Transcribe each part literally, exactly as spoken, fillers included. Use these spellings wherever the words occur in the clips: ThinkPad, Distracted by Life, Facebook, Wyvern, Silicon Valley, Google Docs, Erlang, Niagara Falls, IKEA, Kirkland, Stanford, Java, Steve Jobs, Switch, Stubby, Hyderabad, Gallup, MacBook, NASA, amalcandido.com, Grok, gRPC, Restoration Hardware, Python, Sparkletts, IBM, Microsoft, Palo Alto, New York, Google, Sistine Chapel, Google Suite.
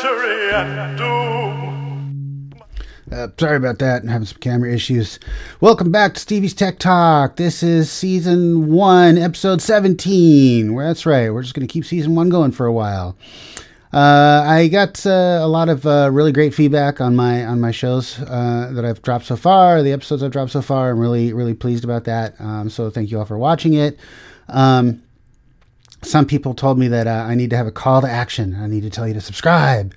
treachery and doom. Uh, sorry about that. I'm having some camera issues. Welcome back to Stevie's Tech Talk. This is season one, episode seventeen. Well, that's right. We're just going to keep season one going for a while. Uh, I got uh, a lot of uh, really great feedback on my on my shows uh, that I've dropped so far, the episodes I've dropped so far. I'm really, really pleased about that. Um, so thank you all for watching it. Um, some people told me that uh, I need to have a call to action. I need to tell you to subscribe.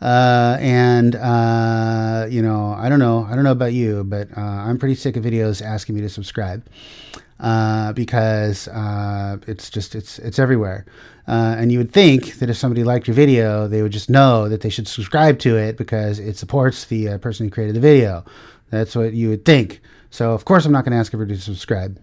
Uh, and, uh, you know, I don't know. I don't know about you, but uh, I'm pretty sick of videos asking me to subscribe. Uh, because, uh, it's just, it's, it's everywhere. Uh, and you would think that if somebody liked your video, they would just know that they should subscribe to it because it supports the uh, person who created the video. That's what you would think. So of course I'm not going to ask everybody to subscribe.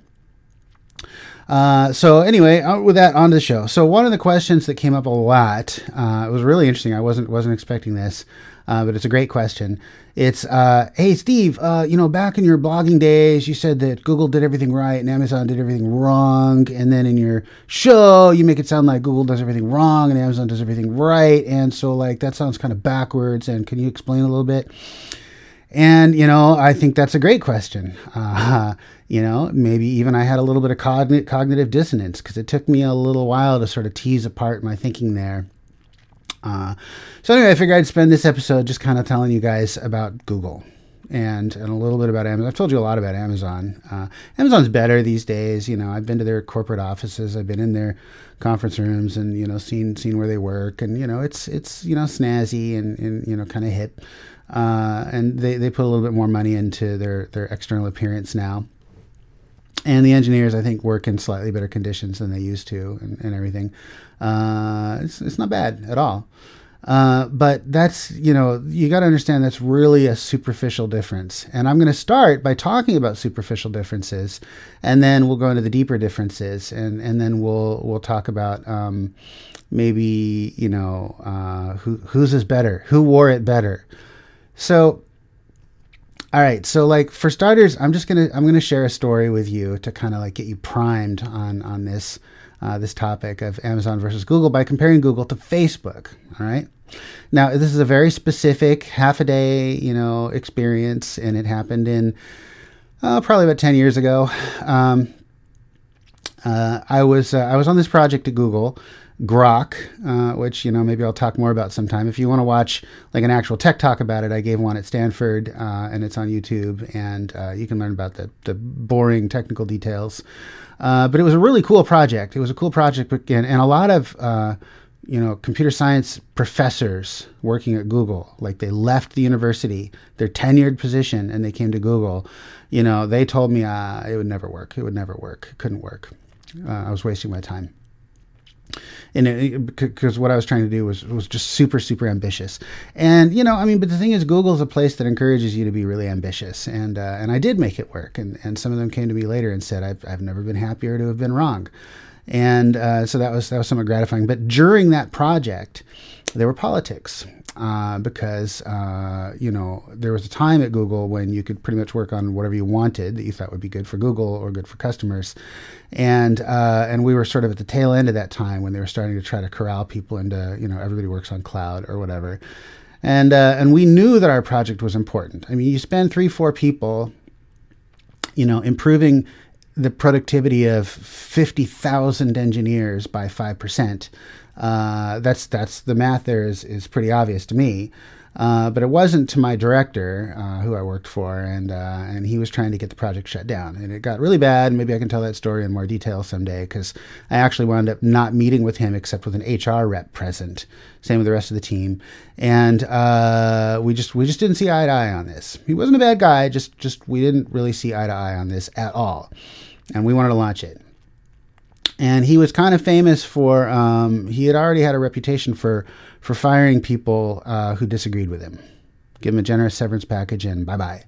Uh, so anyway, out with that on the show. So one of the questions that came up a lot, uh, it was really interesting. I wasn't, wasn't expecting this. Uh, but it's a great question. It's, uh, hey, Steve, uh, you know, back in your blogging days, you said that Google did everything right and Amazon did everything wrong. And then in your show, you make it sound like Google does everything wrong and Amazon does everything right. And so, like, that sounds kind of backwards. And can you explain a little bit? And, you know, I think that's a great question. Uh, you know, maybe even I had a little bit of cogn- cognitive dissonance because it took me a little while to sort of tease apart my thinking there. Uh, so anyway, I figured I'd spend this episode just kind of telling you guys about Google and, and a little bit about Amazon. I've told you a lot about Amazon. Uh, Amazon's better these days. You know, I've been to their corporate offices. I've been in their conference rooms and, you know, seen, seen where they work and, you know, it's, it's, you know, snazzy and, and you know, kind of hip. Uh, and they, they put a little bit more money into their, their external appearance now. And the engineers, I think, work in slightly better conditions than they used to and, and everything. Uh, it's, it's not bad at all. Uh, but that's, you know, you got to understand that's really a superficial difference. And I'm going to start by talking about superficial differences, and then we'll go into the deeper differences. And, and then we'll we'll talk about um, maybe, you know, uh, who, whose is better, who wore it better. So... All right. So like for starters, I'm just going to, I'm going to share a story with you to kind of like get you primed on, on this, uh, this topic of Amazon versus Google by comparing Google to Facebook. All right. Now this is a very specific half a day, you know, experience and it happened in, uh, probably about ten years ago. Um, uh, I was, uh, I was on this project at Google, Grok, uh, which, you know, maybe I'll talk more about sometime. If you want to watch like an actual tech talk about it, I gave one at Stanford, uh, and it's on YouTube and, uh, you can learn about the, the boring technical details. Uh, but it was a really cool project. It was a cool project. And, and a lot of, uh, you know, computer science professors working at Google, like they left the university, their tenured position, and they came to Google, you know, they told me, uh, it would never work. It would never work. It couldn't work. Uh, I was wasting my time. And because what I was trying to do was, was just super, super ambitious. And, you know, I mean, but the thing is, Google is a place that encourages you to be really ambitious. And, uh, and I did make it work. And, and some of them came to me later and said, I've, I've never been happier to have been wrong. And, uh, so that was, that was somewhat gratifying. But during that project, there were politics, uh, because, uh, you know, there was a time at Google when you could pretty much work on whatever you wanted that you thought would be good for Google or good for customers. And, uh, and we were sort of at the tail end of that time when they were starting to try to corral people into, you know, everybody works on cloud or whatever. And, uh, and we knew that our project was important. I mean, you spend three, four people, you know, improving the productivity of fifty thousand engineers by five percent. Uh, that's, that's the math there is, is pretty obvious to me. Uh, but it wasn't to my director, uh, who I worked for, and, uh, and he was trying to get the project shut down and it got really bad. Maybe I can tell that story in more detail someday. 'Cause I actually wound up not meeting with him except with an H R rep present, same with the rest of the team. And, uh, we just, we just didn't see eye to eye on this. He wasn't a bad guy. Just, just, we didn't really see eye to eye on this at all. And we wanted to launch it. And he was kind of famous for, um, he had already had a reputation for, for firing people, uh, who disagreed with him, give him a generous severance package and bye-bye.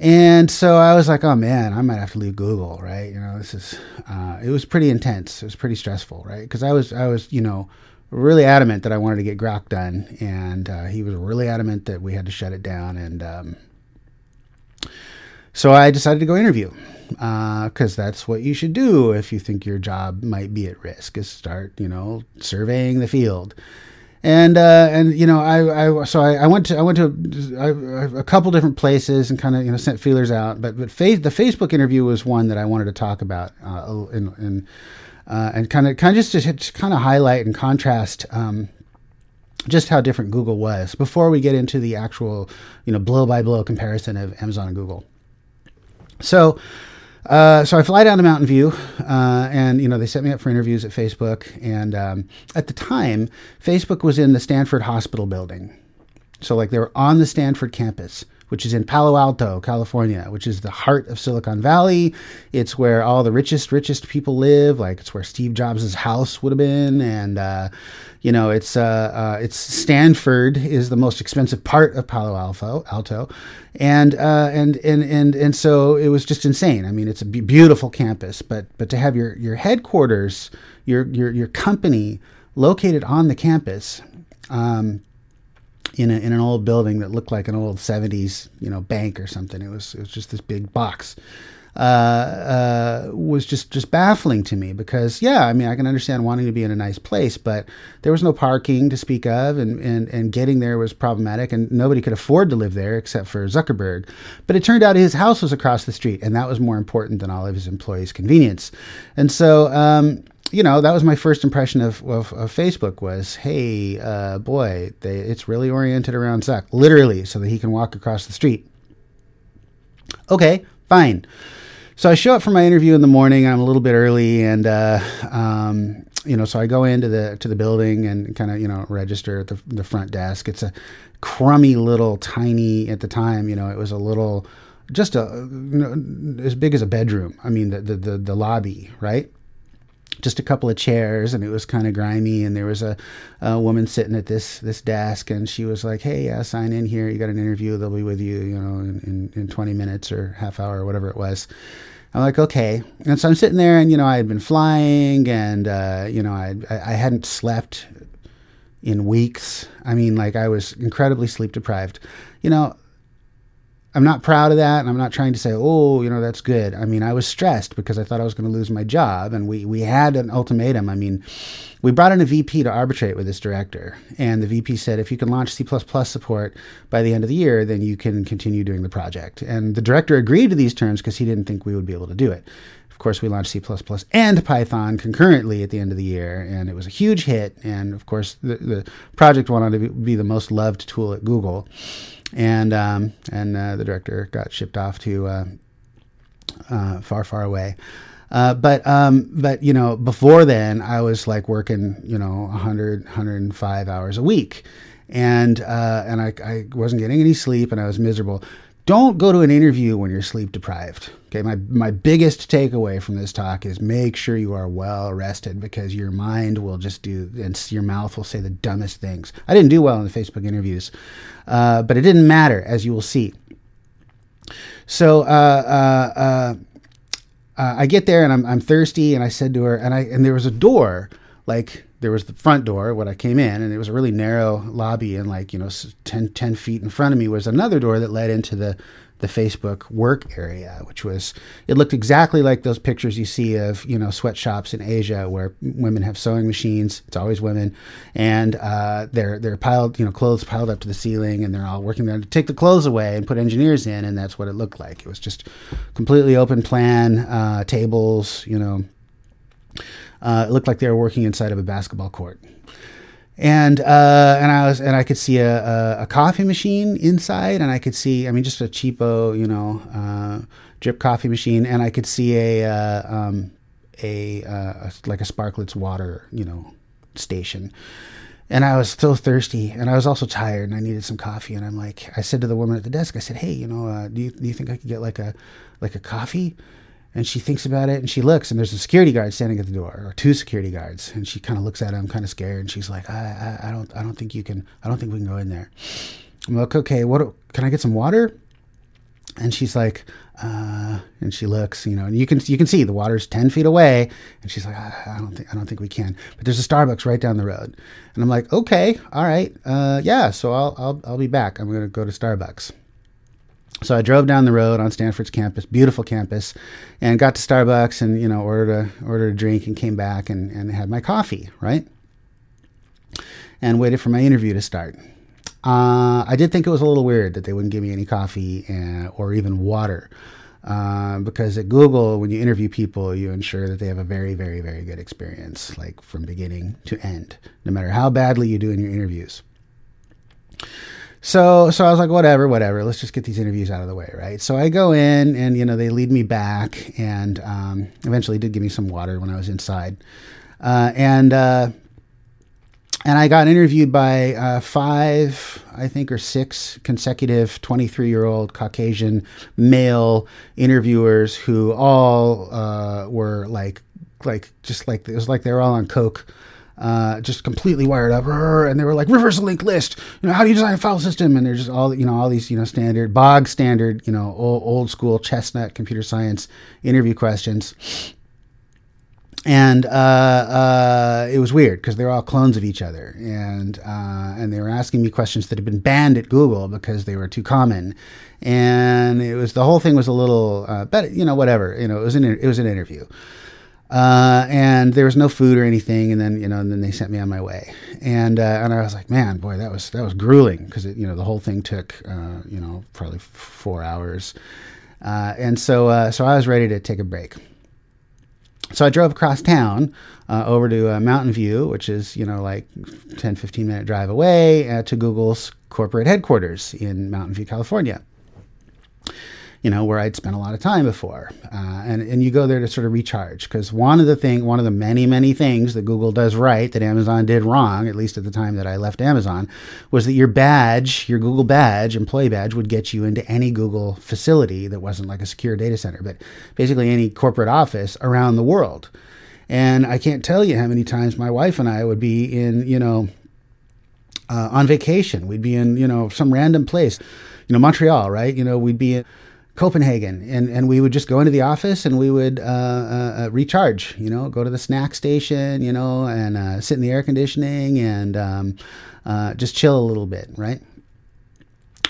And so I was like, oh man, I might have to leave Google. Right. You know, this is, uh, it was pretty intense. It was pretty stressful. Right. 'Cause I was, I was, you know, really adamant that I wanted to get Grok done. And, uh, he was really adamant that we had to shut it down. And, um, so I decided to go interview, uh, 'cause that's what you should do if you think your job might be at risk, is start, you know, surveying the field. And uh, and you know, I, I so I, I went to I went to a, a couple different places and kind of you know sent feelers out. But but fa- the Facebook interview was one that I wanted to talk about uh, and and uh, and kind of kind of just to kind of highlight and contrast um, just how different Google was before we get into the actual you know blow by blow comparison of Amazon and Google. So. Uh, so I fly down to Mountain View, uh, and, you know, they set me up for interviews at Facebook. And um, at the time, Facebook was in the Stanford Hospital building. So, like, they were on the Stanford campus, which is in Palo Alto, California, which is the heart of Silicon Valley. It's where all the richest, richest people live. Like, it's where Steve Jobs' house would have been. And, uh, you know, it's uh, uh, it's Stanford is the most expensive part of Palo Alto. Alto. And, uh, and and and and so it was just insane. I mean, it's a beautiful campus. But but to have your, your headquarters, your, your, your company located on the campus, um in a, in an old building that looked like an old seventies, you know, bank or something. It was, it was just this big box, uh, uh, was just, just baffling to me because, yeah, I mean, I can understand wanting to be in a nice place, but there was no parking to speak of, and, and, and getting there was problematic, and nobody could afford to live there except for Zuckerberg. But it turned out his house was across the street, and that was more important than all of his employees' convenience. And so, um, you know, that was my first impression of, of, of Facebook was, hey, uh, boy, they, it's really oriented around Zuck, literally, so that he can walk across the street. Okay, fine. So I show up for my interview in the morning. I'm a little bit early, and uh, um, you know, so I go into the to the building and kind of you know register at the, the front desk. It's a crummy little tiny at the time. You know, it was a little just a you know, as big as a bedroom. I mean, the the the, the lobby, right? Just a couple of chairs, and it was kind of grimy, and there was a, a woman sitting at this this desk, and she was like, hey, yeah, sign in here. You got an interview. They'll be with you, you know, in, in, in twenty minutes or half hour or whatever it was. I'm like, okay. And so I'm sitting there, and, you know, I had been flying, and, uh, you know, I I hadn't slept in weeks. I mean, like, I was incredibly sleep deprived. You know, I'm not proud of that, and I'm not trying to say, oh, you know, that's good. I mean, I was stressed because I thought I was going to lose my job, and we, we had an ultimatum. I mean, we brought in a V P to arbitrate with this director, and the V P said, if you can launch C plus plus support by the end of the year, then you can continue doing the project. And the director agreed to these terms because he didn't think we would be able to do it. Of course, we launched C plus plus and Python concurrently at the end of the year, and it was a huge hit. And, of course, the, the project went on to be, be the most loved tool at Google. And um, and uh, the director got shipped off to uh, uh, far, far away. Uh, but, um, but you know, before then, I was, like, working, you know, one hundred, one hundred five hours a week. And uh, and I, I wasn't getting any sleep, and I was miserable. Don't go to an interview when you're sleep deprived. Okay, my my biggest takeaway from this talk is make sure you are well rested, because your mind will just do, and your mouth will say the dumbest things. I didn't do well in the Facebook interviews, uh, but it didn't matter, as you will see. So uh, uh, uh, uh, I get there, and I'm I'm thirsty, and I said to her, and I and there was a door, like. There was the front door when I came in, and it was a really narrow lobby, and like, you know, ten, ten feet in front of me was another door that led into the, the Facebook work area, which was, it looked exactly like those pictures you see of, you know, sweatshops in Asia where women have sewing machines. It's always women, and uh, they're, they're piled, you know, clothes piled up to the ceiling, and they're all working there to take the clothes away and put engineers in. And that's what it looked like. It was just completely open plan, uh, tables, you know, Uh, it looked like they were working inside of a basketball court, and uh, and I was and I could see a, a, a coffee machine inside, and I could see I mean just a cheapo you know uh, drip coffee machine, and I could see a uh, um, a, uh, a like a Sparkletts water you know station, and I was so thirsty, and I was also tired, and I needed some coffee, and I'm like I said to the woman at the desk, I said, hey, you know uh, do you do you think I could get like a like a coffee? And she thinks about it, and she looks, and there's a security guard standing at the door, or two security guards, and she kind of looks at him, kind of scared, and she's like, I, I, I don't, I don't think you can, I don't think we can go in there. I'm like, okay, what? Can I get some water? And she's like, uh, and she looks, you know, and you can, you can see the water's ten feet away, and she's like, I, I don't think, I don't think we can. But there's a Starbucks right down the road, and I'm like, okay, all right, uh, yeah, so I'll, I'll, I'll be back. I'm gonna go to Starbucks. So I drove down the road on Stanford's campus, beautiful campus, and got to Starbucks and, you know, ordered a, ordered a drink and came back and, and had my coffee, right? and waited for my interview to start. Uh, I did think it was a little weird that they wouldn't give me any coffee and, or even water. Uh, because at Google, when you interview people, you ensure that they have a very, very, very good experience, like from beginning to end, no matter how badly you do in your interviews. So, so I was like, whatever, whatever, let's just get these interviews out of the way, right? So I go in and, you know, they lead me back and um, eventually did give me some water when I was inside. Uh, and uh, and I got interviewed by uh, five, I think, or six consecutive twenty-three-year-old Caucasian male interviewers who all uh, were like, like just like, it was like they were all on coke. Uh, just completely wired up, and they were like, reverse link list, you know, how do you design a file system? And they're just all, you know, all these, you know, standard, bog standard, you know, old, old school chestnut computer science interview questions. And uh, uh, it was weird because they're all clones of each other, and uh, and they were asking me questions that had been banned at Google because they were too common, and it was the whole thing was a little, uh, but you know, whatever, you know, it was an it was an interview. Uh, and there was no food or anything. And then, you know, and then they sent me on my way. And, uh, and I was like, man, boy, that was, that was grueling. Cause it, you know, the whole thing took, uh, you know, probably f- four hours. Uh, and so, uh, so I was ready to take a break. So I drove across town, uh, over to uh, Mountain View, which is, you know, like ten, fifteen minute drive away uh, to Google's corporate headquarters in Mountain View, California. You know, where I'd spent a lot of time before. Uh, and, and you go there to sort of recharge, because one of the thing, one of the many, many things that Google does right that Amazon did wrong, at least at the time that I left Amazon, was that your badge, your Google badge, employee badge, would get you into any Google facility that wasn't like a secure data center, but basically any corporate office around the world. And I can't tell you how many times my wife and I would be in, you know, uh, on vacation. We'd be in, you know, some random place, you know, Montreal, right? You know, we'd be in Copenhagen, and, and we would just go into the office and we would uh, uh, recharge, you know, go to the snack station, you know, and uh, sit in the air conditioning and um, uh, just chill a little bit, right?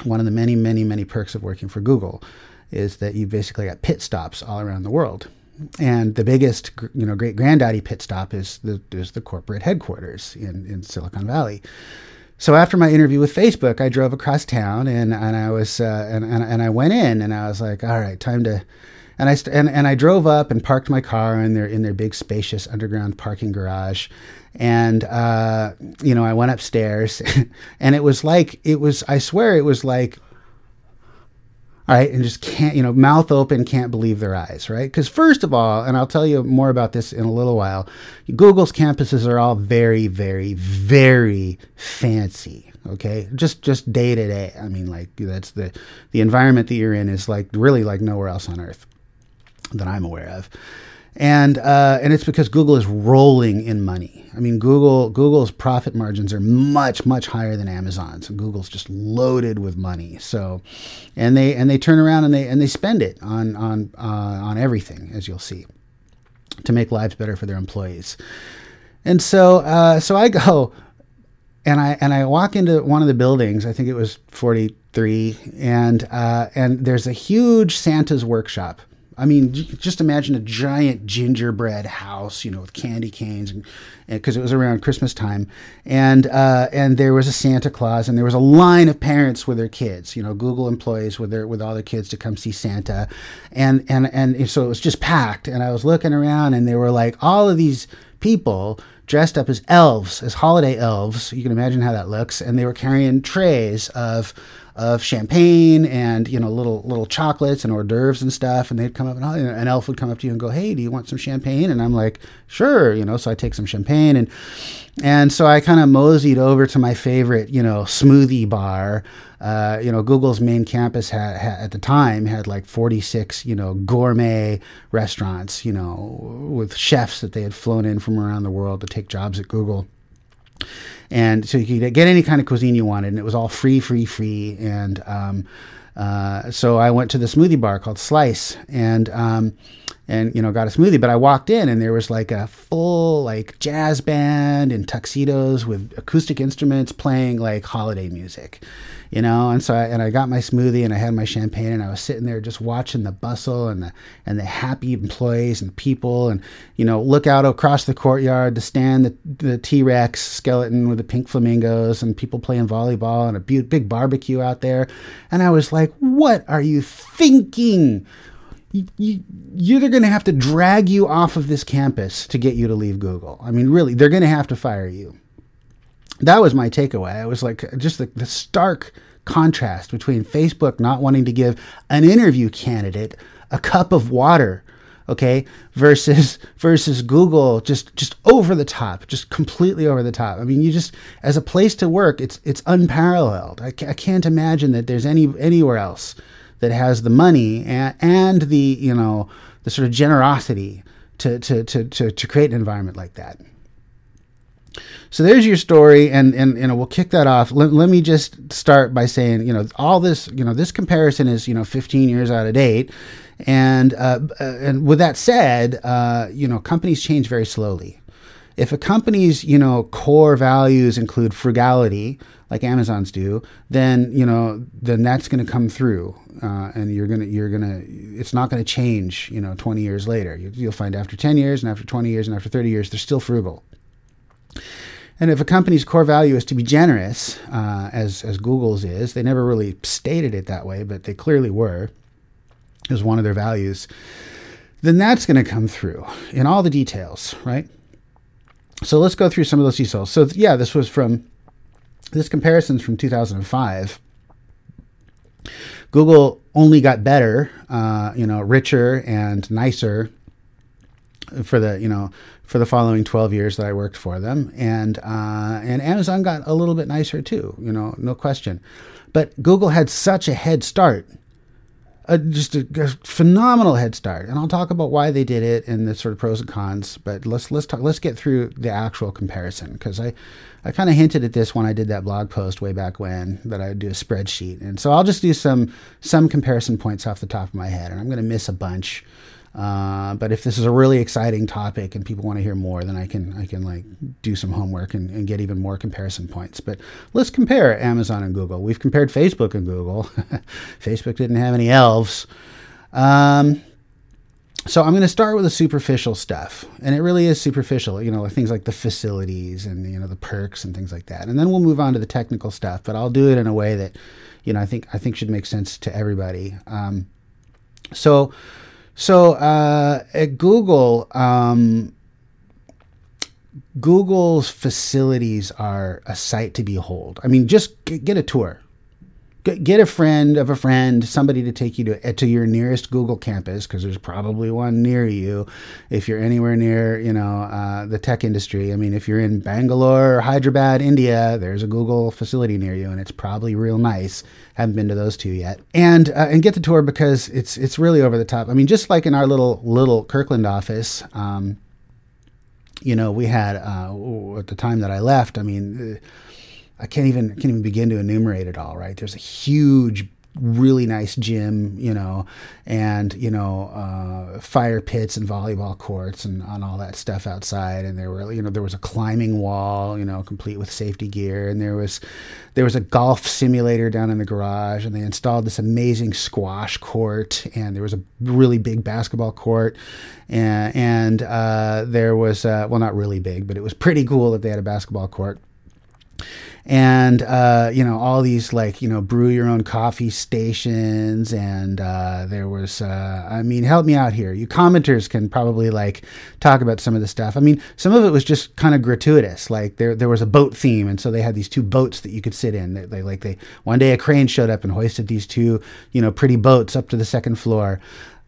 One of the many, many, many perks of working for Google is that you basically got pit stops all around the world. And the biggest, you know, great granddaddy pit stop is the, is the corporate headquarters in, in Silicon Valley. So after my interview with Facebook, I drove across town and, and I was uh, and, and and I went in and I was like, all right, time to, and I st- and and I drove up and parked my car in their in their big spacious underground parking garage, and uh, you know I went upstairs, and it was like it was I swear it was like. All right, and just can't, you know, mouth open, can't believe their eyes, right? Because first of all, and I'll tell you more about this in a little while, Google's campuses are all very, very, very fancy, okay? Just just day to day. I mean, like, that's the, the environment that you're in is like really like nowhere else on earth that I'm aware of. And uh, and it's because Google is rolling in money. I mean, Google Google's profit margins are much much higher than Amazon's. Google's just loaded with money. So, and they and they turn around and they and they spend it on on uh, on everything, as you'll see, to make lives better for their employees. And so uh, so I go, and I and I walk into one of the buildings. I think it was forty-three, and uh, and there's a huge Santa's workshop. I mean, just imagine a giant gingerbread house, you know, with candy canes, and because it was around Christmas time, and uh, and there was a Santa Claus, and there was a line of parents with their kids, you know, Google employees with their with all their kids to come see Santa, and and and so it was just packed, and I was looking around, and there were like all of these people dressed up as elves, as holiday elves. You can imagine how that looks, and they were carrying trays of. of champagne and, you know, little little chocolates and hors d'oeuvres and stuff. And they'd come up and an elf would come up to you and go, hey, do you want some champagne? And I'm like, sure. You know, so I take some champagne. And and so I kind of moseyed over to my favorite, you know, smoothie bar. Uh, you know, Google's main campus ha- ha- at the time had like forty-six, you know, gourmet restaurants, you know, with chefs that they had flown in from around the world to take jobs at Google. And so you could get any kind of cuisine you wanted, and it was all free, free, free. And um, uh, so I went to the smoothie bar called Slice, and um, and, you know, got a smoothie. But I walked in and there was like a full like jazz band in tuxedos with acoustic instruments playing like holiday music, you know. And so I, and I got my smoothie and I had my champagne and I was sitting there just watching the bustle and the and the happy employees and people, and, you know, look out across the courtyard to stand the, the T-Rex skeleton with the pink flamingos and people playing volleyball and a be- big barbecue out there. And I was like, what are you thinking? You, you, they're going to have to drag you off of this campus to get you to leave Google. I mean, really, they're going to have to fire you. That was my takeaway. It was like just the, the stark contrast between Facebook not wanting to give an interview candidate a cup of water, okay, versus versus Google just just over the top, just completely over the top. I mean, you just, as a place to work, it's it's unparalleled. I, ca- I can't imagine that there's any anywhere else that has the money and, and the, you know, the sort of generosity to to to to, to create an environment like that. So there's your story, and, and, and we'll kick that off. Let, let me just start by saying, you know, all this, you know, this comparison is, you know, fifteen years out of date. And uh, and with that said, uh, you know, companies change very slowly. If a company's, you know, core values include frugality, like Amazon's do, then, you know, then that's going to come through, uh, and you're going to, you're going to, it's not going to change, you know, twenty years later. You, you'll find after ten years and after twenty years and after thirty years, they're still frugal. And if a company's core value is to be generous, uh, as as Google's is, they never really stated it that way, but they clearly were. It was one of their values. Then that's going to come through in all the details, right? So let's go through some of those details. So yeah, this was from, this comparison's from two thousand five. Google only got better, uh, you know, richer and nicer for the, you know, for the following twelve years that I worked for them. And uh, and Amazon got a little bit nicer too, you know, no question. But Google had such a head start, a, just a, a phenomenal head start. And I'll talk about why they did it and the sort of pros and cons, but let's let's talk, let's get through the actual comparison, because I, I kind of hinted at this when I did that blog post way back when, that I would do a spreadsheet. And so I'll just do some some comparison points off the top of my head, and I'm going to miss a bunch. Uh, but if this is a really exciting topic and people want to hear more, then I can I can like do some homework and, and get even more comparison points. But let's compare Amazon and Google. We've compared Facebook and Google. Facebook didn't have any elves. Um, so I'm going to start with the superficial stuff, and it really is superficial. You know, things like the facilities and, you know, the perks and things like that. And then we'll move on to the technical stuff. But I'll do it in a way that, you know, I think I think should make sense to everybody. Um, so. So uh, at Google, um, Google's facilities are a sight to behold. I mean, just g- get a tour. G- get a friend of a friend, somebody to take you to, to your nearest Google campus, because there's probably one near you if you're anywhere near, you know, uh, the tech industry. I mean, if you're in Bangalore or Hyderabad, India, there's a Google facility near you, and it's probably real nice. Haven't been to those two yet. And uh, and get the tour, because it's it's really over the top. I mean, just like in our little little Kirkland office, um, you know, we had uh, at the time that I left, I mean, I can't even can't even begin to enumerate it all, right? There's a huge, really nice gym, you know, and, you know, uh, fire pits and volleyball courts and on all that stuff outside. And there were, you know, there was a climbing wall, you know, complete with safety gear, and there was. There was a golf simulator down in the garage, and they installed this amazing squash court, and there was a really big basketball court, and, and uh, there was, uh, well, not really big, but it was pretty cool that they had a basketball court. And, uh, you know, all these, like, you know, brew your own coffee stations. And uh, there was, uh, I mean, help me out here. You commenters can probably, like, talk about some of the stuff. I mean, some of it was just kind of gratuitous. Like, there there was a boat theme. And so they had these two boats that you could sit in. They, they like, they one day a crane showed up and hoisted these two, you know, pretty boats up to the second floor.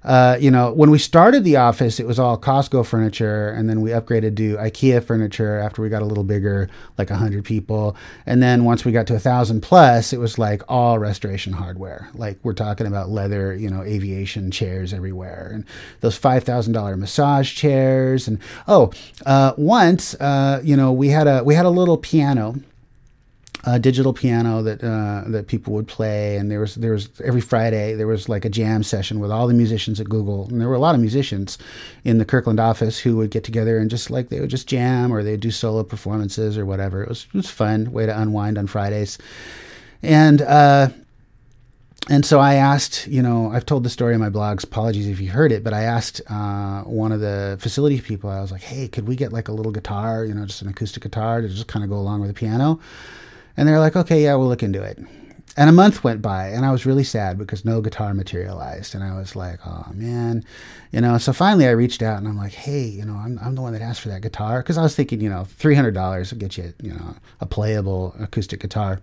Uh, you know, when we started the office, it was all Costco furniture, and then we upgraded to IKEA furniture after we got a little bigger, like one hundred people. And then once we got to one thousand plus, it was like all Restoration Hardware. Like, we're talking about leather, you know, aviation chairs everywhere, and those five thousand dollars massage chairs. And, oh, uh, once, uh, you know, we had a, we had a little piano. a digital piano that uh, that people would play, and there was there was every Friday there was like a jam session with all the musicians at Google, and there were a lot of musicians in the Kirkland office who would get together and just like they would just jam or they'd do solo performances or whatever. It was it was fun way to unwind on Fridays, and. Uh, And so I asked, you know, I've told the story in my blogs, apologies if you heard it, but I asked uh, one of the facility people, I was like, hey, could we get like a little guitar, you know, just an acoustic guitar to just kind of go along with the piano? And they're like, okay, yeah, we'll look into it. And a month went by and I was really sad because no guitar materialized. And I was like, oh man, you know, so finally I reached out and I'm like, hey, you know, I'm, I'm the one that asked for that guitar. Cause I was thinking, you know, three hundred dollars will get you, you know, a playable acoustic guitar.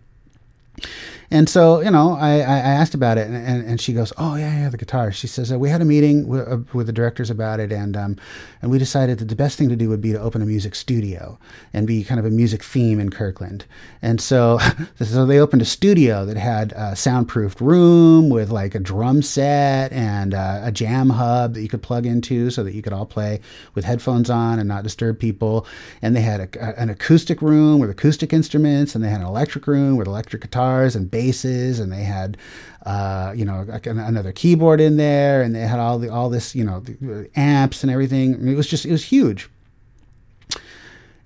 And so, you know, I, I asked about it, and, and, and she goes, oh, yeah, yeah, the guitar. She says, we had a meeting with, uh, with the directors about it, and um, and we decided that the best thing to do would be to open a music studio and be kind of a music theme in Kirkland. And so, so they opened a studio that had a soundproofed room with like a drum set and uh, a jam hub that you could plug into so that you could all play with headphones on and not disturb people. And they had a, a, an acoustic room with acoustic instruments, and they had an electric room with electric guitars and basses, and they had uh you know another keyboard in there, and they had all the all this you know the amps and everything. I mean, it was just it was huge.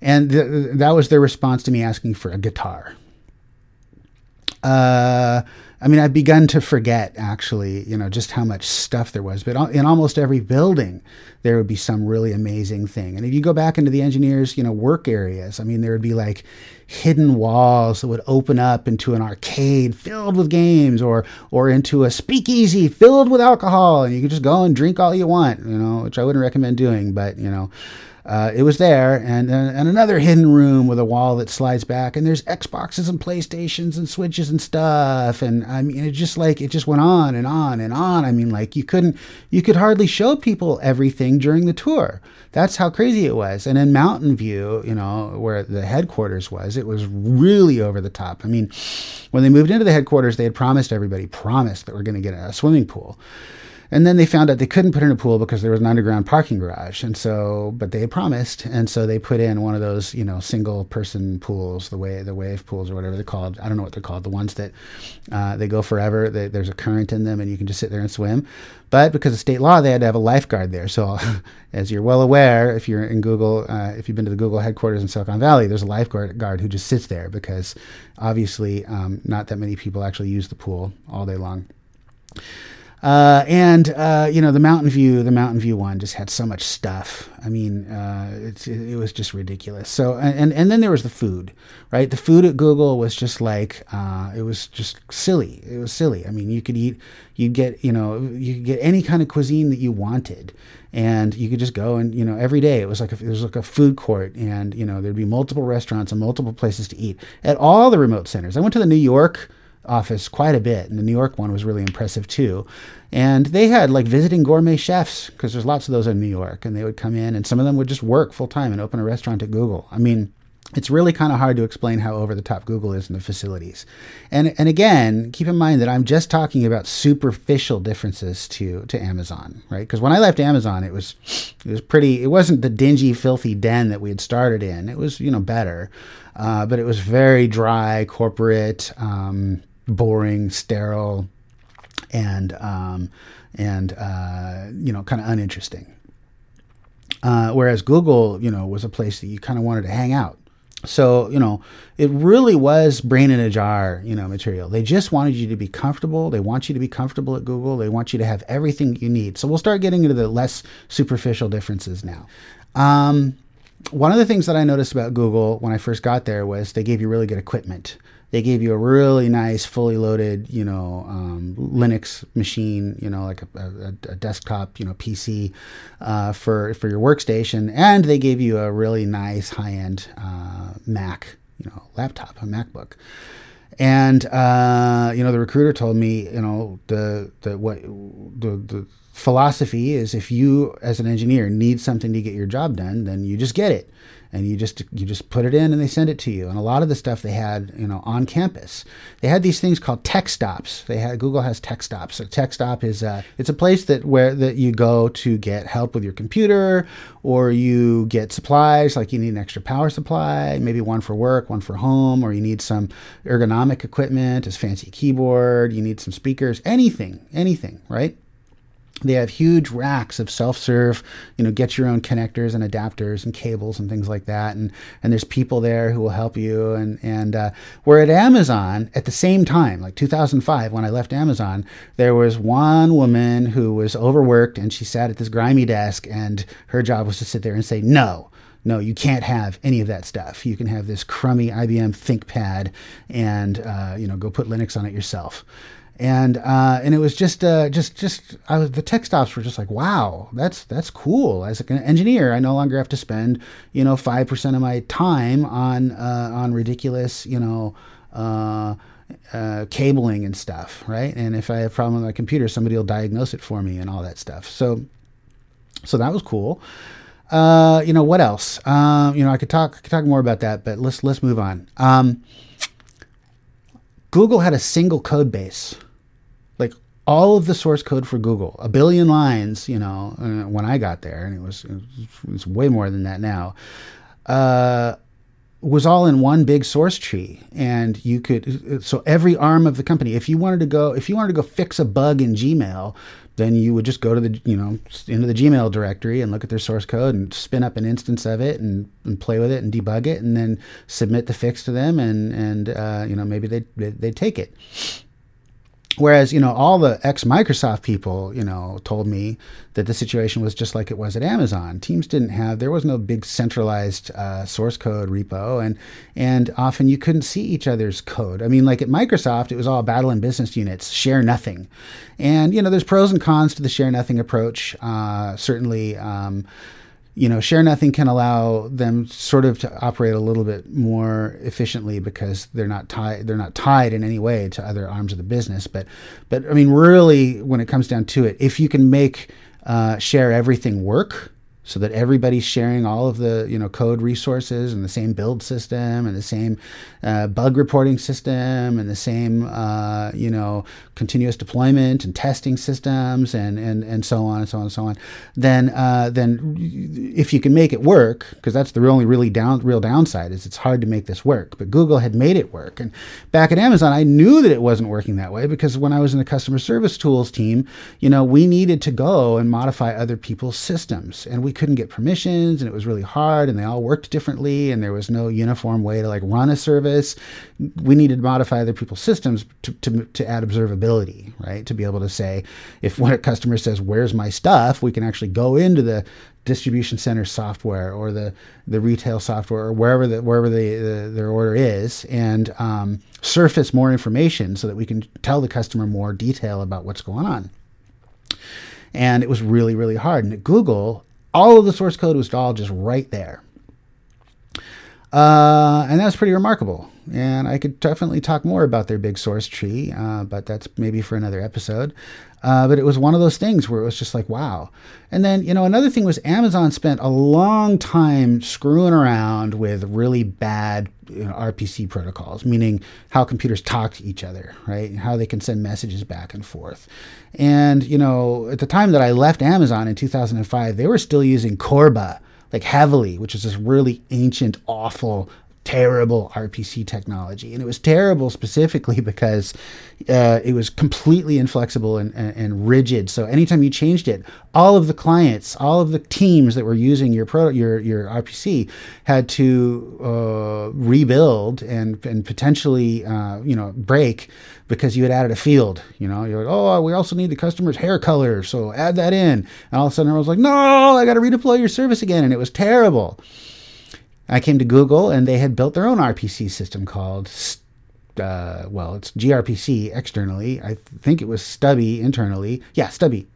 And th- that was their response to me asking for a guitar. uh I mean, I've begun to forget, actually, you know, just how much stuff there was. But in almost every building, there would be some really amazing thing. And if you go back into the engineers, you know, work areas, I mean, there would be like hidden walls that would open up into an arcade filled with games, or or into a speakeasy filled with alcohol. And you could just go and drink all you want, you know, which I wouldn't recommend doing. But, you know, uh, it was there. And, and another hidden room with a wall that slides back. And there's Xboxes and PlayStations and Switches and stuff. And I mean, it just like, it just went on and on and on. I mean, like you couldn't, you could hardly show people everything during the tour. That's how crazy it was. And in Mountain View, you know, where the headquarters was, it was really over the top. I mean, when they moved into the headquarters, they had promised everybody, promised that we're going to get a swimming pool. And then they found out they couldn't put in a pool because there was an underground parking garage. And so, but they had promised. And so they put in one of those, you know, single person pools, the way the wave pools or whatever they're called. I don't know what they're called. The ones that uh, they go forever. They, there's a current in them and you can just sit there and swim. But because of state law, they had to have a lifeguard there. So as you're well aware, if you're in Google, uh, if you've been to the Google headquarters in Silicon Valley, there's a lifeguard who just sits there because obviously um, not that many people actually use the pool all day long. Uh, and, uh, you know, the Mountain View, the Mountain View one just had so much stuff. I mean, uh, it's, it, it was just ridiculous. So, and, and then there was the food, right? The food at Google was just like, uh, it was just silly. It was silly. I mean, you could eat, you'd get, you know, you could get any kind of cuisine that you wanted. And you could just go and, you know, every day it was like a, it was like a food court, and, you know, there'd be multiple restaurants and multiple places to eat at all the remote centers. I went to the New York office quite a bit, and the New York one was really impressive too. And they had like visiting gourmet chefs, because there's lots of those in New York, and they would come in, and some of them would just work full time and open a restaurant at Google. I mean, it's really kind of hard to explain how over the top Google is in the facilities. And and again, keep in mind that I'm just talking about superficial differences to to Amazon, right? Because when I left Amazon, it was it was pretty. It wasn't the dingy, filthy den that we had started in. It was, you know, better, uh, but it was very dry, corporate. Um, boring, sterile, and, um, and uh, you know, kind of uninteresting. Uh, whereas Google, you know, was a place that you kind of wanted to hang out. So, you know, it really was brain in a jar, you know, material. They just wanted you to be comfortable. They want you to be comfortable at Google. They want you to have everything you need. So we'll start getting into the less superficial differences now. Um, one of the things that I noticed about Google when I first got there was they gave you really good equipment. They gave you a really nice, fully loaded, you know, um, Linux machine, you know, like a, a, a desktop, you know, P C uh, for for your workstation, and they gave you a really nice high-end uh, Mac, you know, laptop, a MacBook. And uh, you know, the recruiter told me, you know, the the what the the philosophy is: if you, as an engineer, need something to get your job done, then you just get it. and you just you just put it in and they send it to you. And a lot of the stuff they had, you know, on campus, they had these things called tech stops. They had Google has tech stops. So tech stop is uh, it's a place that where that you go to get help with your computer, or you get supplies, like you need an extra power supply, maybe one for work, one for home, or you need some ergonomic equipment, a fancy keyboard, you need some speakers, anything, anything, right? They have huge racks of self-serve, you know, get your own connectors and adapters and cables and things like that. And, and there's people there who will help you. And, and uh, we're at Amazon at the same time, like two thousand five, when I left Amazon, there was one woman who was overworked and she sat at this grimy desk and her job was to sit there and say, no. No, you can't have any of that stuff. You can have this crummy I B M ThinkPad and, uh, you know, go put Linux on it yourself. And uh, and it was just uh, just just I was, the tech stops were just like, wow, that's that's cool. As an engineer, I no longer have to spend, you know, five percent of my time on uh, on ridiculous, you know, uh, uh, cabling and stuff, right? And if I have a problem with my computer, somebody will diagnose it for me and all that stuff. So so that was cool. Uh, you know, what else? Um, you know, I could talk, I could talk more about that, but let's, let's move on. Um, Google had a single code base, like all of the source code for Google, a billion lines, you know, uh, when I got there, and it was, it was, it was way more than that now, uh, was all in one big source tree. And you could, so every arm of the company, if you wanted to go, if you wanted to go fix a bug in Gmail, then you would just go to the, you know, into the Gmail directory and look at their source code and spin up an instance of it and, and play with it and debug it and then submit the fix to them. And, and, uh, you know, maybe they, they take it. Whereas, you know, all the ex-Microsoft people, you know, told me that the situation was just like it was at Amazon. Teams didn't have, there was no big centralized uh, source code repo, and and often you couldn't see each other's code. I mean, like at Microsoft, it was all battle and business units, share nothing. And, you know, there's pros and cons to the share nothing approach. Uh, certainly, um, you know, share nothing can allow them sort of to operate a little bit more efficiently because they're not tied, they're not tied in any way to other arms of the business. But, but I mean, really, when it comes down to it, if you can make uh, share everything work so that everybody's sharing all of the, you know, code resources and the same build system and the same uh, bug reporting system and the same, uh, you know, continuous deployment and testing systems and, and, and so on and so on and so on, then uh, then if you can make it work, because that's the only really down, real downside is it's hard to make this work. But Google had made it work. And back at Amazon, I knew that it wasn't working that way because when I was in the customer service tools team, you know, we needed to go and modify other people's systems. And we We couldn't get permissions, and it was really hard, and they all worked differently, and there was no uniform way to like run a service. We needed to modify other people's systems to, to, to add observability, right? To be able to say, if when a customer says, "Where's my stuff?" we can actually go into the distribution center software or the, the retail software or wherever the, wherever the, the their order is, and um, surface more information so that we can tell the customer more detail about what's going on. And it was really, really hard. And at Google, all of the source code was all just right there. Uh, and that was pretty remarkable. And I could definitely talk more about their big source tree, uh, but that's maybe for another episode. Uh, but it was one of those things where it was just like, wow. And then, you know, another thing was Amazon spent a long time screwing around with really bad, you know, R P C protocols, meaning how computers talk to each other, right? And how they can send messages back and forth. And, you know, at the time that I left Amazon in two thousand five, they were still using Corba, like heavily, which is this really ancient, awful, terrible R P C technology. And it was terrible specifically because uh, it was completely inflexible and, and, and rigid. So anytime you changed it, all of the clients, all of the teams that were using your pro, your, your R P C had to uh, rebuild and, and potentially, uh, you know, break because you had added a field. You know, you're like, oh, we also need the customer's hair color, so add that in. And all of a sudden everyone's like, no, I got to redeploy your service again. And it was terrible. I came to Google and they had built their own R P C system called, uh, well, it's G R P C externally. I think it was Stubby internally. Yeah, Stubby.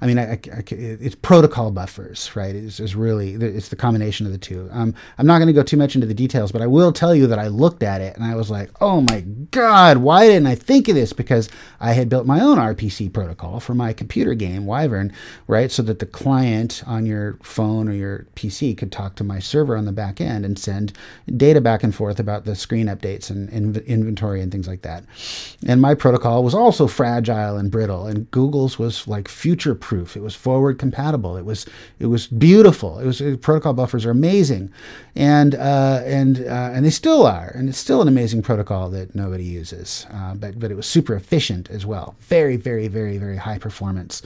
I mean, I, I, I, it's protocol buffers, right? It's, it's really, it's the combination of the two. Um, I'm not going to go too much into the details, but I will tell you that I looked at it and I was like, oh my God, why didn't I think of this? Because I had built my own R P C protocol for my computer game, Wyvern, right? So that the client on your phone or your P C could talk to my server on the back end and send data back and forth about the screen updates and inv- inventory and things like that. And my protocol was also fragile and brittle, and Google's was like future-proof. It was forward compatible. It was it was beautiful. It was it, protocol buffers are amazing, and uh, and uh, and they still are, and it's still an amazing protocol that nobody uses. Uh, but but it was super efficient as well. Very very very very high performance.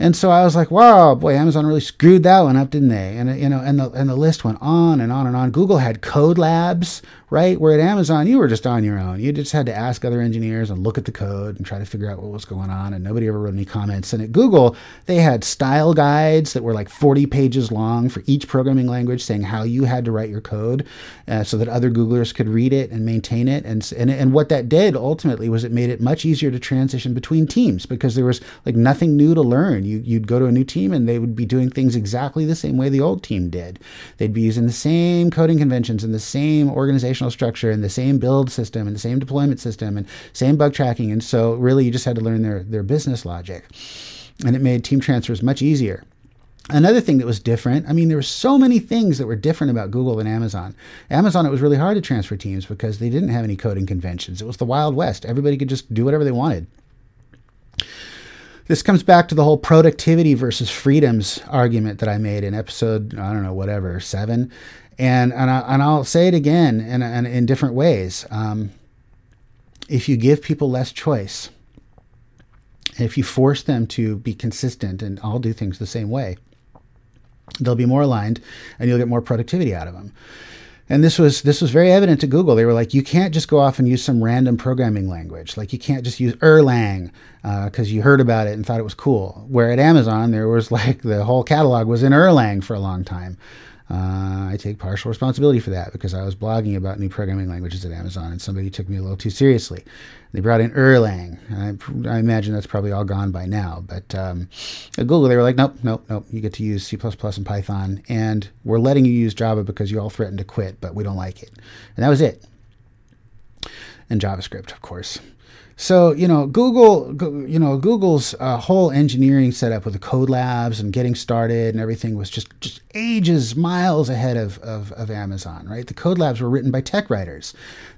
And so I was like, wow, boy, Amazon really screwed that one up, didn't they? And, you know, and the, and the list went on and on and on. Google had code labs, right? Where at Amazon, you were just on your own. You just had to ask other engineers and look at the code and try to figure out what was going on. And nobody ever wrote any comments. And at Google, they had style guides that were like forty pages long for each programming language saying how you had to write your code uh, so that other Googlers could read it and maintain it. And, and, and what that did ultimately was it made it much easier to transition between teams because there was like nothing new to learn. You, you'd go to a new team and they would be doing things exactly the same way the old team did. They'd be using the same coding conventions and the same organizational structure and the same build system and the same deployment system and same bug tracking. And so really you just had to learn their, their business logic. And it made team transfers much easier. Another thing that was different, I mean, there were so many things that were different about Google and Amazon. Amazon, it was really hard to transfer teams because they didn't have any coding conventions. It was the Wild West. Everybody could just do whatever they wanted. This comes back to the whole productivity versus freedoms argument that I made in episode, I don't know, whatever, seven. And and, I, and I'll say it again in, in, in different ways. Um, if you give people less choice, if you force them to be consistent and all do things the same way, they'll be more aligned and you'll get more productivity out of them. And this was this was very evident to Google. They were like, you can't just go off and use some random programming language. Like you can't just use Erlang because uh, you heard about it and thought it was cool. Where at Amazon, there was like the whole catalog was in Erlang for a long time. Uh, I take partial responsibility for that because I was blogging about new programming languages at Amazon and somebody took me a little too seriously. They brought in Erlang. And I, I imagine that's probably all gone by now. But um, at Google, they were like, nope, nope, nope. You get to use C plus plus and Python. And we're letting you use Java because you all threatened to quit, but we don't like it. And that was it. And JavaScript, of course. So, you know, Google, you know, Google's uh, whole engineering setup with the code labs and getting started and everything was just, just ages, miles ahead of, of, of Amazon, right? The code labs were written by tech writers.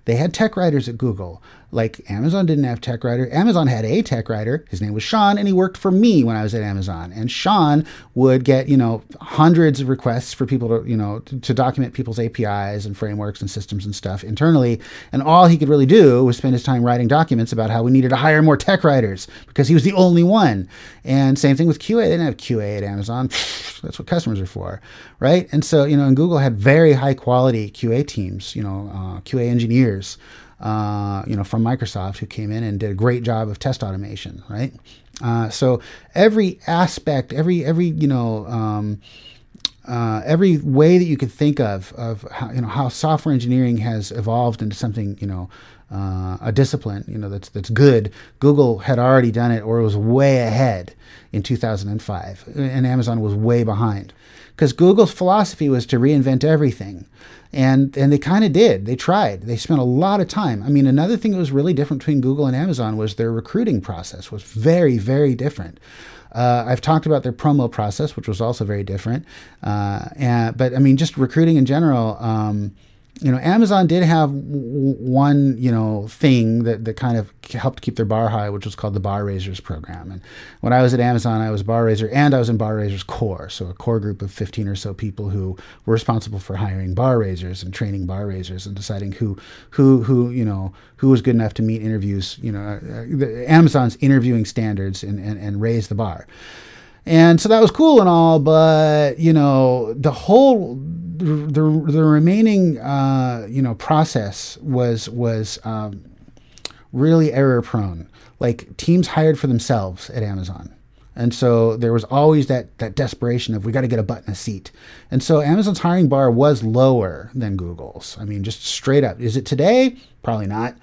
They had tech writers at Google. Like Amazon didn't have tech writer. Amazon had a tech writer. His name was Sean, and he worked for me when I was at Amazon. And Sean would get, you know, hundreds of requests for people to, you know, to, to document people's A P Is and frameworks and systems and stuff internally. And all he could really do was spend his time writing documents about how we needed to hire more tech writers because he was the only one. And same thing with Q A. They didn't have Q A at Amazon. That's what customers are for, right? And so, you know, and Google had very high quality Q A teams, you know, uh, Q A engineers. Uh, you know, from Microsoft, who came in and did a great job of test automation, right? Uh, so every aspect, every every you know, um, uh, every way that you could think of of how, you know how software engineering has evolved into something, you know, uh, a discipline, you know, that's that's good. Google had already done it, or it was way ahead in two thousand five, and Amazon was way behind. Because Google's philosophy was to reinvent everything. And and they kind of did. They tried. They spent a lot of time. I mean, another thing that was really different between Google and Amazon was their recruiting process was very, very different. Uh, I've talked about their promo process, which was also very different. Uh, and, but, I mean, just recruiting in general, um, you know, Amazon did have w- one, you know, thing that, that kind of helped keep their bar high, which was called the Bar Raisers program. And when I was at Amazon, I was bar raiser and I was in Bar Raisers Core. So a core group of fifteen or so people who were responsible for hiring bar raisers and training bar raisers and deciding who, who, who, you know, who was good enough to meet interviews, you know, uh, the, Amazon's interviewing standards and, and, and raise the bar. And so that was cool and all, but, you know, the whole, the the remaining, uh, you know, process was, was um, really error prone. Like teams hired for themselves at Amazon. And so there was always that that desperation of we got to get a butt in a seat. And so Amazon's hiring bar was lower than Google's. I mean, just straight up. Is it today? Probably not.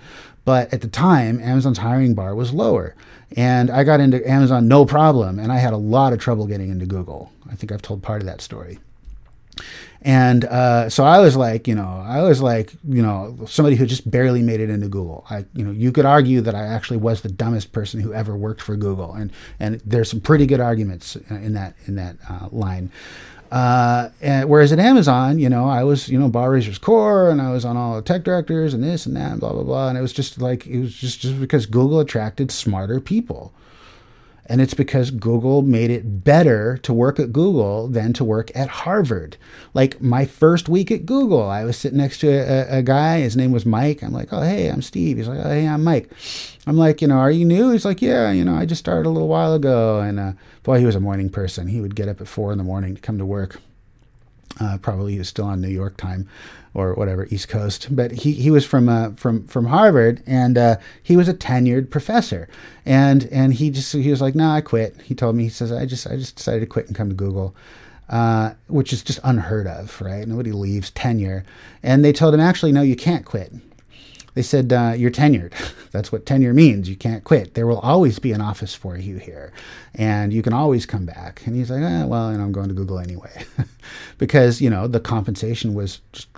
But at the time, Amazon's hiring bar was lower. And I got into Amazon no problem, and I had a lot of trouble getting into Google. I think I've told part of that story. And uh, so I was like, you know, I was like, you know, somebody who just barely made it into Google. I, you know, you could argue that I actually was the dumbest person who ever worked for Google, and and there's some pretty good arguments in that in that uh, line. Uh, and whereas at Amazon, you know, I was, you know, Bar Raiser's Core, and I was on all the tech directors and this and that and blah, blah, blah. And it was just like, it was just, just because Google attracted smarter people. And it's because Google made it better to work at Google than to work at Harvard. Like my first week at Google, I was sitting next to a, a guy. His name was Mike. I'm like, oh, hey, I'm Steve. He's like, oh, hey, I'm Mike. I'm like, you know, are you new? He's like, yeah, you know, I just started a little while ago. And uh, boy, he was a morning person. He would get up at four in the morning to come to work. Uh, probably he was still on New York time or whatever, East Coast. But he, he was from uh, from from Harvard, and uh, he was a tenured professor. And and he just he was like, no, nah, I quit. He told me, he says, I just I just decided to quit and come to Google, uh, which is just unheard of, right? Nobody leaves tenure. And they told him, actually, no, you can't quit. They said, uh, you're tenured. That's what tenure means. You can't quit. There will always be an office for you here, and you can always come back. And he's like, eh, well, and I'm going to Google anyway. Because, you know, the compensation was just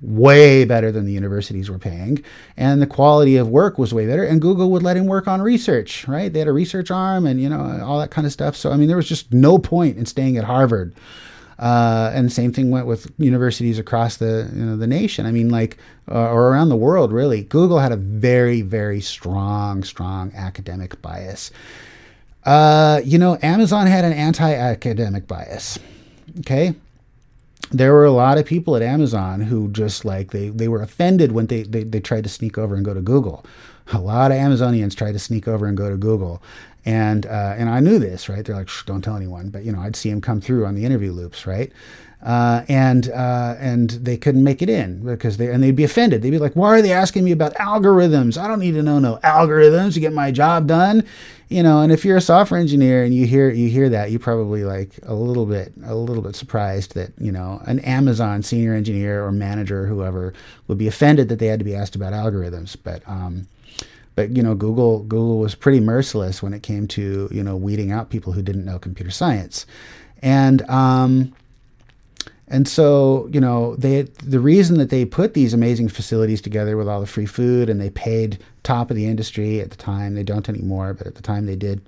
way better than the universities were paying, and the quality of work was way better, and Google would let him work on research, right? They had a research arm and, you know, all that kind of stuff. So, I mean, there was just no point in staying at Harvard. Uh, and the same thing went with universities across the you know the nation. I mean, like, uh, or around the world, really. Google had a very, very strong, strong academic bias. Uh, you know, Amazon had an anti-academic bias, okay? There were a lot of people at Amazon who just, like, they, they were offended when they, they, they tried to sneak over and go to Google. A lot of Amazonians tried to sneak over and go to Google. And uh, and I knew this, right? They're like, shh, don't tell anyone. But, you know, I'd see him come through on the interview loops, right? Uh, and uh, and they couldn't make it in because they and they'd be offended. They'd be like, why are they asking me about algorithms? I don't need to know no algorithms to get my job done, you know. And if you're a software engineer and you hear you hear that, you're probably like a little bit a little bit surprised that, you know, an Amazon senior engineer or manager or whoever would be offended that they had to be asked about algorithms, but. Um, But, you know, Google Google was pretty merciless when it came to, you know, weeding out people who didn't know computer science. And um, and so, you know, they the reason that they put these amazing facilities together with all the free food, and they paid top of the industry at the time. They don't anymore, but at the time they did.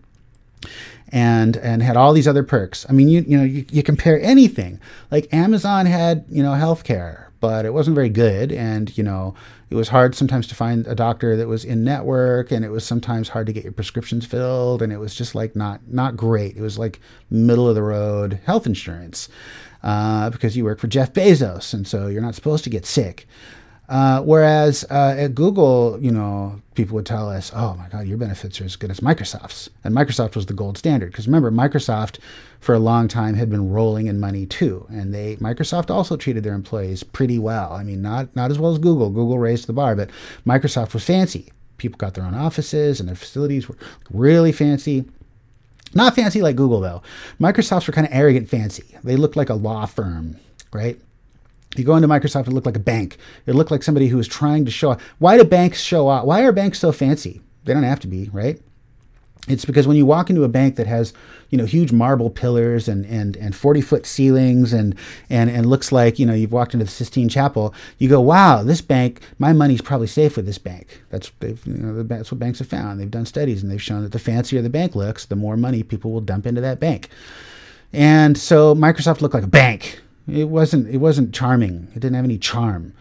And and had all these other perks. I mean, you you know, you, you compare anything. Like Amazon had, you know, healthcare, but it wasn't very good. And, you know, it was hard sometimes to find a doctor that was in network, and it was sometimes hard to get your prescriptions filled, and it was just like not not great. It was like middle of the road health insurance uh, because you work for Jeff Bezos, and so you're not supposed to get sick. Uh, whereas uh, at Google, you know, people would tell us, oh, my God, your benefits are as good as Microsoft's. And Microsoft was the gold standard. Because remember, Microsoft for a long time had been rolling in money, too. And they Microsoft also treated their employees pretty well. I mean, not, not as well as Google. Google raised the bar, but Microsoft was fancy. People got their own offices, and their facilities were really fancy. Not fancy like Google, though. Microsoft's were kind of arrogant fancy. They looked like a law firm, right? You go into Microsoft, it looked like a bank. It looked like somebody who was trying to show off. Why do banks show off? Why are banks so fancy? They don't have to be, right? It's because when you walk into a bank that has, you know, huge marble pillars and and and forty-foot ceilings and and and looks like, you know, you've walked into the Sistine Chapel, you go, wow, this bank, my money's probably safe with this bank. That's they've, you know, that's what banks have found. They've done studies, and they've shown that the fancier the bank looks, the more money people will dump into that bank. And so Microsoft looked like a bank. It wasn't it wasn't charming. It didn't have any charm.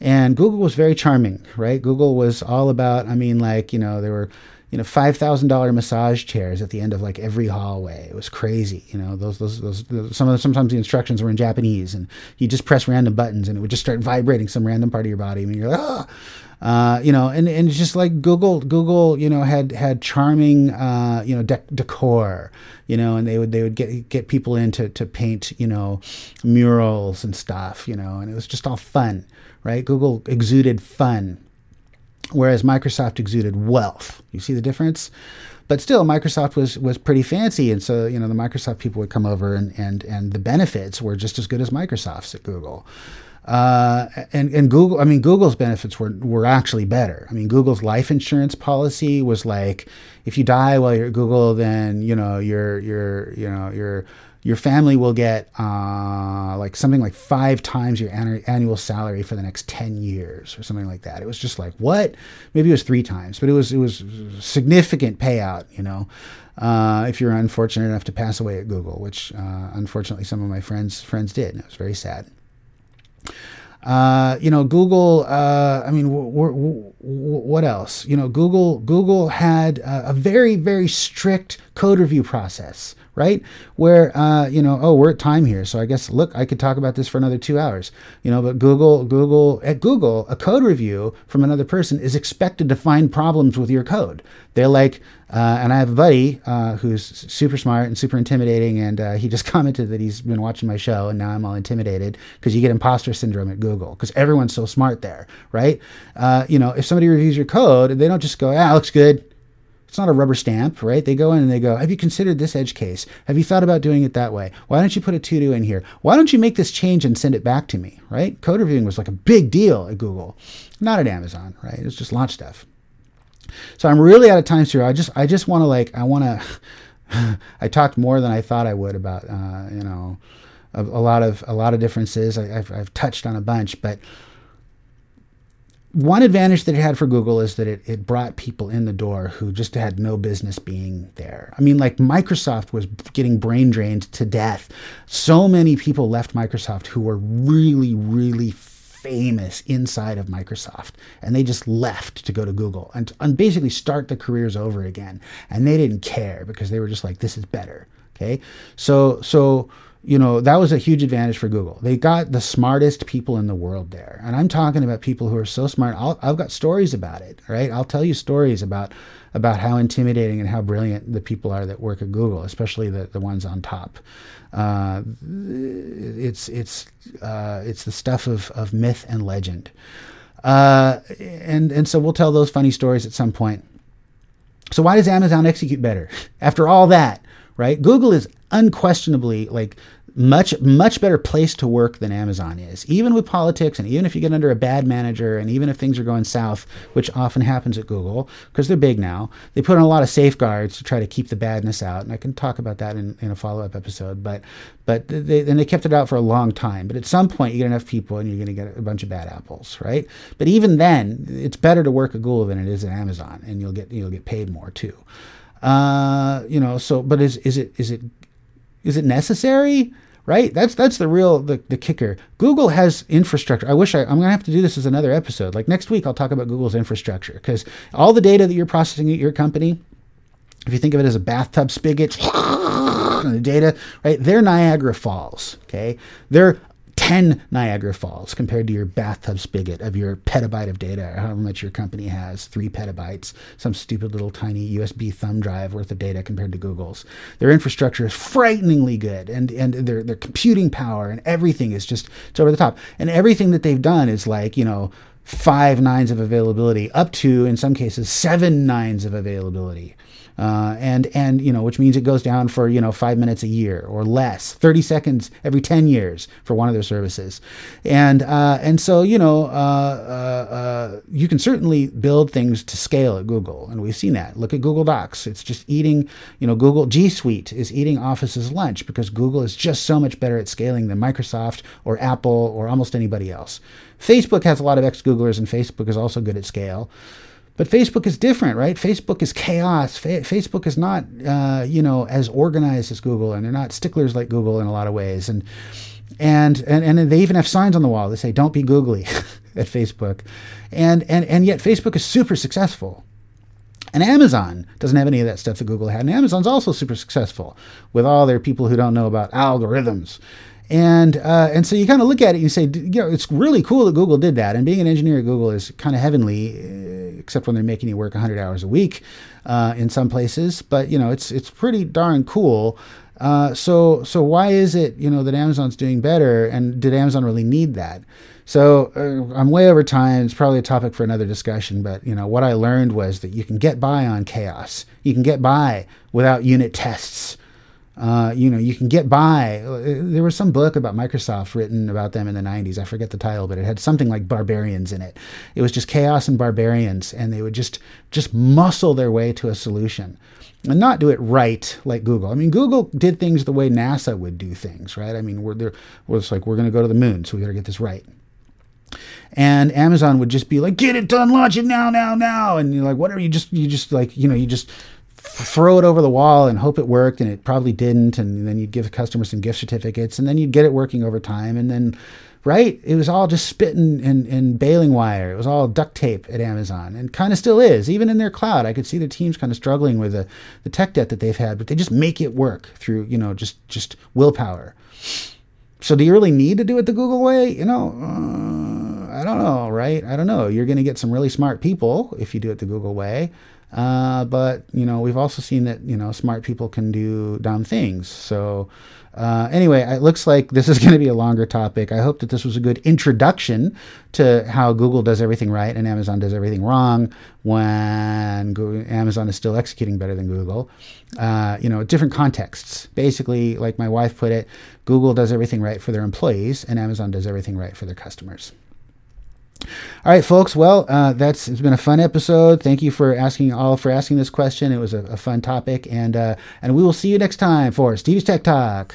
And Google was very charming, right? Google was all about, I mean, like, you know, there were, you know, five thousand dollars massage chairs at the end of like every hallway. It was crazy. You know, those, those, those, those some of the, sometimes the instructions were in Japanese, and you just press random buttons and it would just start vibrating some random part of your body. I mean, you're like, ah, uh, you know, and, and it's just like Google, Google, you know, had, had charming, uh, you know, dec- decor, you know, and they would, they would get, get people in to, to paint, you know, murals and stuff, you know, and it was just all fun, right? Google exuded fun, whereas Microsoft exuded wealth. You see the difference? But still, Microsoft was was pretty fancy, and so, you know, the Microsoft people would come over, and and and the benefits were just as good as Microsoft's at Google. Uh, and, and Google, I mean, Google's benefits were, were actually better. I mean, Google's life insurance policy was like, if you die while you're at Google, then, you know, your, your, you know, your, your family will get, uh, like something like five times your annu- annual salary for the next ten years or something like that. It was just like, what? Maybe it was three times, but it was, it was significant payout, you know, uh, if you're unfortunate enough to pass away at Google, which, uh, unfortunately some of my friends, friends did. And it was very sad. Uh, you know, Google, uh, I mean, w- w- w- what else? You know, Google, Google had a, a very, very strict code review process, right? Where, uh, you know, oh, we're at time here. So I guess, look, I could talk about this for another two hours, you know, but Google, Google, at Google, a code review from another person is expected to find problems with your code. They're like, uh, and I have a buddy, uh, who's super smart and super intimidating. And, uh, he just commented that he's been watching my show and now I'm all intimidated because you get imposter syndrome at Google because everyone's so smart there, right? Uh, you know, if somebody reviews your code, they don't just go, ah, it looks good. It's not a rubber stamp, right? They go in and they go, have you considered this edge case? Have you thought about doing it that way? Why don't you put a to-do in here? Why don't you make this change and send it back to me, right? Code reviewing was like a big deal at Google, not at Amazon, right? It was just launch stuff. So I'm really out of time, Cyril. I just, I just want to like, I want to, I talked more than I thought I would about, uh, you know, a, a lot of, a lot of differences. I, I've, I've touched on a bunch, but one advantage that it had for Google is that it, it brought people in the door who just had no business being there. I mean, like Microsoft was getting brain drained to death. So many people left Microsoft who were really, really famous inside of Microsoft, and they just left to go to Google and, and basically start their careers over again. And they didn't care because they were just like, this is better. Okay. So, so, you know, that was a huge advantage for Google. They got the smartest people in the world there. And I'm talking about people who are so smart. I'll, I've got stories about it, right? I'll tell you stories about about how intimidating and how brilliant the people are that work at Google, especially the, the ones on top. Uh, it's it's uh, it's the stuff of, of myth and legend. Uh, and, and so we'll tell those funny stories at some point. So why does Amazon execute better? After all that, right? Google is unquestionably like much, much better place to work than Amazon is, even with politics. And even if you get under a bad manager and even if things are going south, which often happens at Google because they're big now, they put in a lot of safeguards to try to keep the badness out. And I can talk about that in, in a follow-up episode, but, but they, and they kept it out for a long time, but at some point you get enough people and you're going to get a bunch of bad apples, right? But even then it's better to work at Google than it is at Amazon and you'll get, you'll get paid more too. Uh, you know, so, but is, is it, is it, Is it necessary? Right? That's that's the real the, the kicker. Google has infrastructure. I wish I, I'm gonna have to do this as another episode. Like next week I'll talk about Google's infrastructure because all the data that you're processing at your company, if you think of it as a bathtub spigot, the data, right? They're Niagara Falls. Okay. They're ten Niagara Falls compared to your bathtub spigot of your petabyte of data or however much your company has, three petabytes, some stupid little tiny U S B thumb drive worth of data compared to Google's. Their infrastructure is frighteningly good and, and their, their computing power and everything is just it's over the top. And everything that they've done is like, you know, five nines of availability up to, in some cases, seven nines of availability. Uh, and, and, you know, which means it goes down for, you know, five minutes a year or less, thirty seconds every ten years for one of their services. And, uh, and so, you know, uh, uh, uh, you can certainly build things to scale at Google. And we've seen that. Look at Google Docs. It's just eating, you know, Google G Suite is eating Office's lunch because Google is just so much better at scaling than Microsoft or Apple or almost anybody else. Facebook has a lot of ex-Googlers and Facebook is also good at scale. But Facebook is different, right? Facebook is chaos. Fa- Facebook is not, uh, you know, as organized as Google, and they're not sticklers like Google in a lot of ways. And and and, and they even have signs on the wall that say, "Don't be googly" at Facebook. And and and yet Facebook is super successful. And Amazon doesn't have any of that stuff that Google had. And Amazon's also super successful with all their people who don't know about algorithms. And uh, and so you kind of look at it and you say, you know, it's really cool that Google did that. And being an engineer at Google is kind of heavenly, except when they're making you work one hundred hours a week uh, in some places. But, you know, it's it's pretty darn cool. Uh, so so why is it, you know, that Amazon's doing better? And did Amazon really need that? So uh, I'm way over time. It's probably a topic for another discussion. But, you know, what I learned was that you can get by on chaos. You can get by without unit tests. Uh, you know, you can get by. There was some book about Microsoft written about them in the nineties. I forget the title, but it had something like barbarians in it. It was just chaos and barbarians, and they would just just muscle their way to a solution and not do it right like Google. I mean, Google did things the way NASA would do things, right? I mean, we're there. It's like, we're going to go to the moon, so we got to get this right. And Amazon would just be like, get it done, launch it now, now, now. And you're like, whatever, you just, you just like, you know, you just throw it over the wall and hope it worked, and it probably didn't. And then you'd give the customer some gift certificates, and then you'd get it working over time. And then, right, it was all just spit and, and, and baling wire. It was all duct tape at Amazon, and kind of still is. Even in their cloud, I could see their teams kind of struggling with the, the tech debt that they've had, but they just make it work through, you know, just, just willpower. So do you really need to do it the Google way? You know, uh, I don't know, right? I don't know. You're going to get some really smart people if you do it the Google way. Uh, but, you know, we've also seen that, you know, smart people can do dumb things. So uh, anyway, it looks like this is going to be a longer topic. I hope that this was a good introduction to how Google does everything right and Amazon does everything wrong, when Google, Amazon is still executing better than Google. Uh, you know, different contexts. Basically, like my wife put it, Google does everything right for their employees, and Amazon does everything right for their customers. All right, folks. Well, uh, that's it's been a fun episode. Thank you for asking all for asking this question. It was a, a fun topic, and uh, and we will see you next time for Stevie's Tech Talk.